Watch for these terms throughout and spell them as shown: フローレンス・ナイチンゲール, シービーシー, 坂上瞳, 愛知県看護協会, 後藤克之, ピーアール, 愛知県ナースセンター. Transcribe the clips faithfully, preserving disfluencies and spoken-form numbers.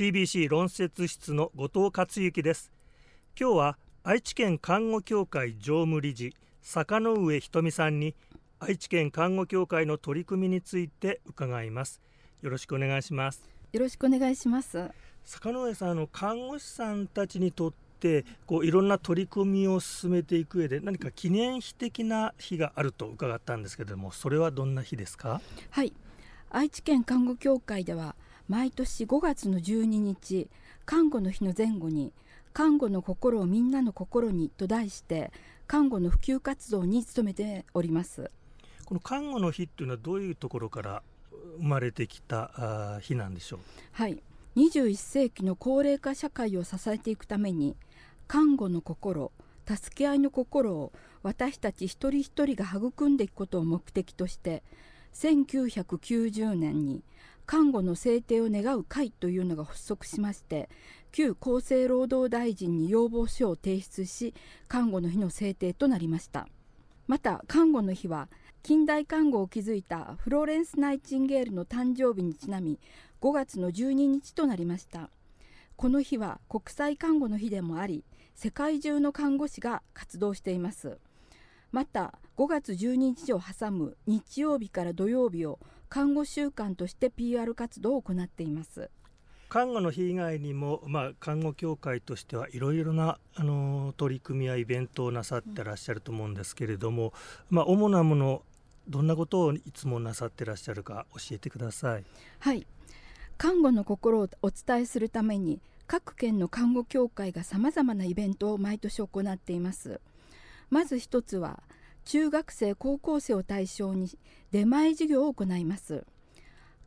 シービーシー 論説室の後藤克之です。今日は愛知県看護協会常務理事坂上瞳さんに愛知県看護協会の取り組みについて伺います。よろしくお願いします。よろしくお願いします。坂上さん、あの看護師さんたちにとってこういろんな取り組みを進めていく上で何か記念碑的な日があると伺ったんですけれども、それはどんな日ですか？はい、愛知県看護協会では毎年ごがつのじゅうににち、看護の日の前後に看護の心をみんなの心にと題して看護の普及活動に努めております。この看護の日というのはどういうところから生まれてきた日なんでしょう？はい、にじゅういっせいきの高齢化社会を支えていくために看護の心、助け合いの心を私たち一人一人が育んでいくことを目的としてせんきゅうひゃくきゅうじゅうねんに看護の制定を願う会というのが発足しまして、旧厚生労働大臣に要望書を提出し看護の日の制定となりました。また看護の日は近代看護を築いたフローレンス・ナイチンゲールの誕生日にちなみごがつのじゅうににちとなりました。この日は国際看護の日でもあり、世界中の看護師が活動しています。またごがつじゅうににちを挟む日曜日から土曜日を看護週間として ピーアール 活動を行っています。看護の日以外にも、まあ、看護協会としてはいろいろなあの取り組みやイベントをなさってらっしゃると思うんですけれども、うん、まあ、主なもの、どんなことをいつもなさってらっしゃるか教えてください。はい、看護の心をお伝えするために各県の看護協会がさまざまなイベントを毎年行っています。まず一つは中学生高校生を対象に出前授業を行います。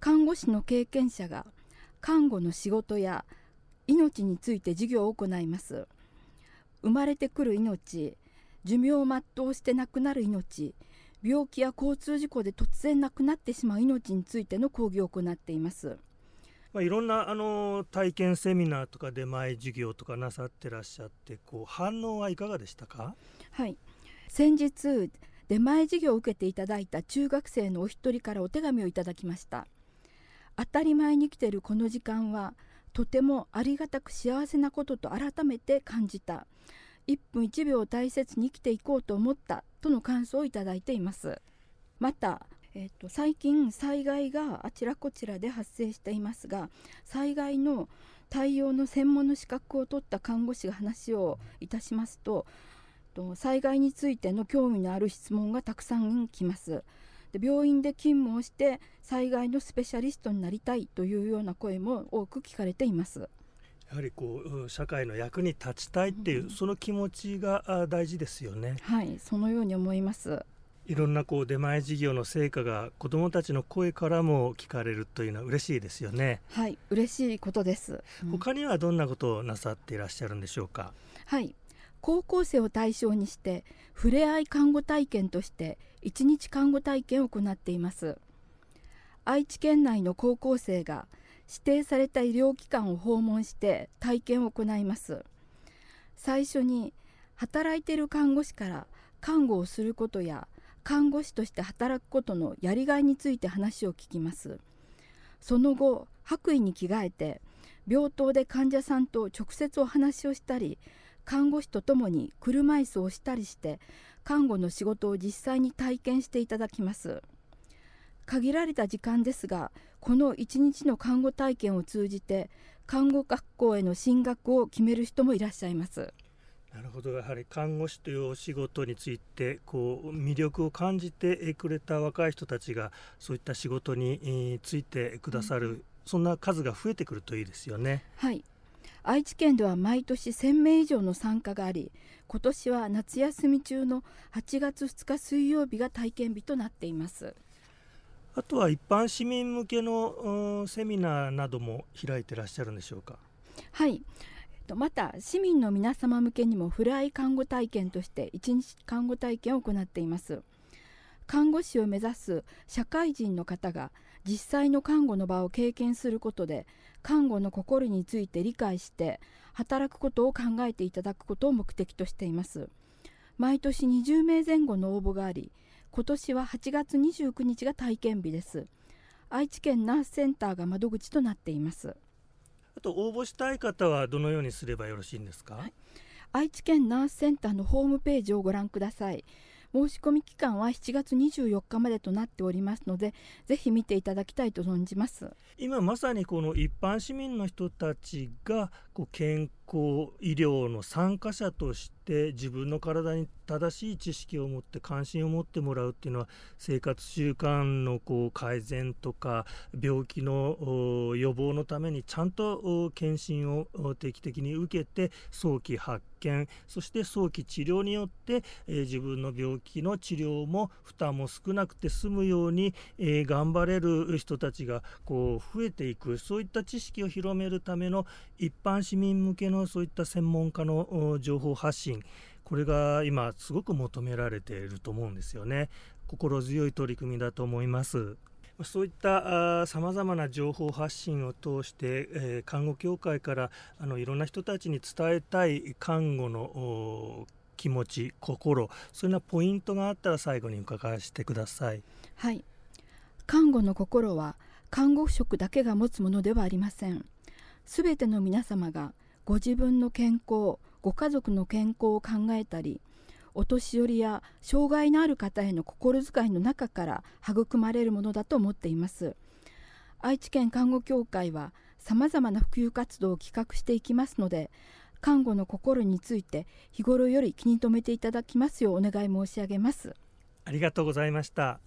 看護師の経験者が看護の仕事や命について授業を行います。生まれてくる命、寿命を全うして亡くなる命、病気や交通事故で突然亡くなってしまう命についての講義を行っています。まあ、いろんなあの体験セミナーとか出前授業とかなさってらっしゃって、こう反応はいかがでしたか？はい、先日出前授業を受けていただいた中学生のお一人からお手紙をいただきました。当たり前に来ているこの時間はとてもありがたく幸せなことと改めて感じた、いっぷんいちびょうを大切に生きていこうと思ったとの感想をいただいています。また、えー、と最近災害があちらこちらで発生していますが、災害の対応の専門の資格を取った看護師が話をいたしますと、災害についての興味のある質問がたくさん来ます。で、病院で勤務をして災害のスペシャリストになりたいというような声も多く聞かれています。やはりこう社会の役に立ちたいっていう、うん、その気持ちが大事ですよね。はい、そのように思います。いろんなこう出前事業の成果が子どもたちの声からも聞かれるというのは嬉しいですよね。はい、嬉しいことです、うん、他にはどんなことをなさっていらっしゃるんでしょうか？はい、高校生を対象にしてふれあい看護体験としていちにち看護体験を行っています。愛知県内の高校生が指定された医療機関を訪問して体験を行います。最初に働いている看護師から看護をすることや看護師として働くことのやりがいについて話を聞きます。その後、白衣に着替えて病棟で患者さんと直接お話をしたり、看護師とともに車椅子をしたりして看護の仕事を実際に体験していただきます。限られた時間ですが、このいちにちの看護体験を通じて看護学校への進学を決める人もいらっしゃいます。なるほど、やはり看護師というお仕事についてこう魅力を感じてくれた若い人たちがそういった仕事についてくださる、うん、そんな数が増えてくるといいですよね。はい、愛知県では毎年せんめい以上の参加があり、今年は夏休み中のはちがつふつか水曜日が体験日となっています。あとは一般市民向けの、うん、セミナーなども開いてらっしゃるんでしょうか？はい、また市民の皆様向けにもフライ看護体験としていちにち看護体験を行っています。看護師を目指す社会人の方が実際の看護の場を経験することで看護の心について理解して働くことを考えていただくことを目的としています。毎年にじゅうめいぜん後の応募があり、今年ははちがつにじゅうくにちが体験日です。愛知県ナースセンターが窓口となっています。あと応募したい方はどのようにすればよろしいんですか？はい、愛知県ナースセンターのホームページをご覧ください。申し込み期間はしちがつにじゅうよっかまでとなっておりますので、ぜひ見ていただきたいと存じます。今まさにこの一般市民の人たちがこう健康医療の参加者として自分の体に正しい知識を持って関心を持ってもらうっていうのは、生活習慣のこう改善とか病気の予防のためにちゃんと検診を定期的に受けて、早期発見、そして早期治療によって自分の病気の治療も負担も少なくて済むように頑張れる人たちがこう増えていく、そういった知識を広めるための一般市民向けのそういった専門家の情報発信、これが今すごく求められていると思うんですよね。心強い取り組みだと思います。そういったさまざまな情報発信を通して、えー、看護協会からあのいろんな人たちに伝えたい看護の気持ち、心、そういうようなポイントがあったら最後に伺わせてください。はい、看護の心は看護職だけが持つものではありません。すべての皆様がご自分の健康、ご家族の健康を考えたり、お年寄りや障害のある方への心遣いの中から育まれるものだと思っています。愛知県看護協会はさまざまな普及活動を企画していきますので、看護の心について日頃より気に留めていただきますようお願い申し上げます。ありがとうございました。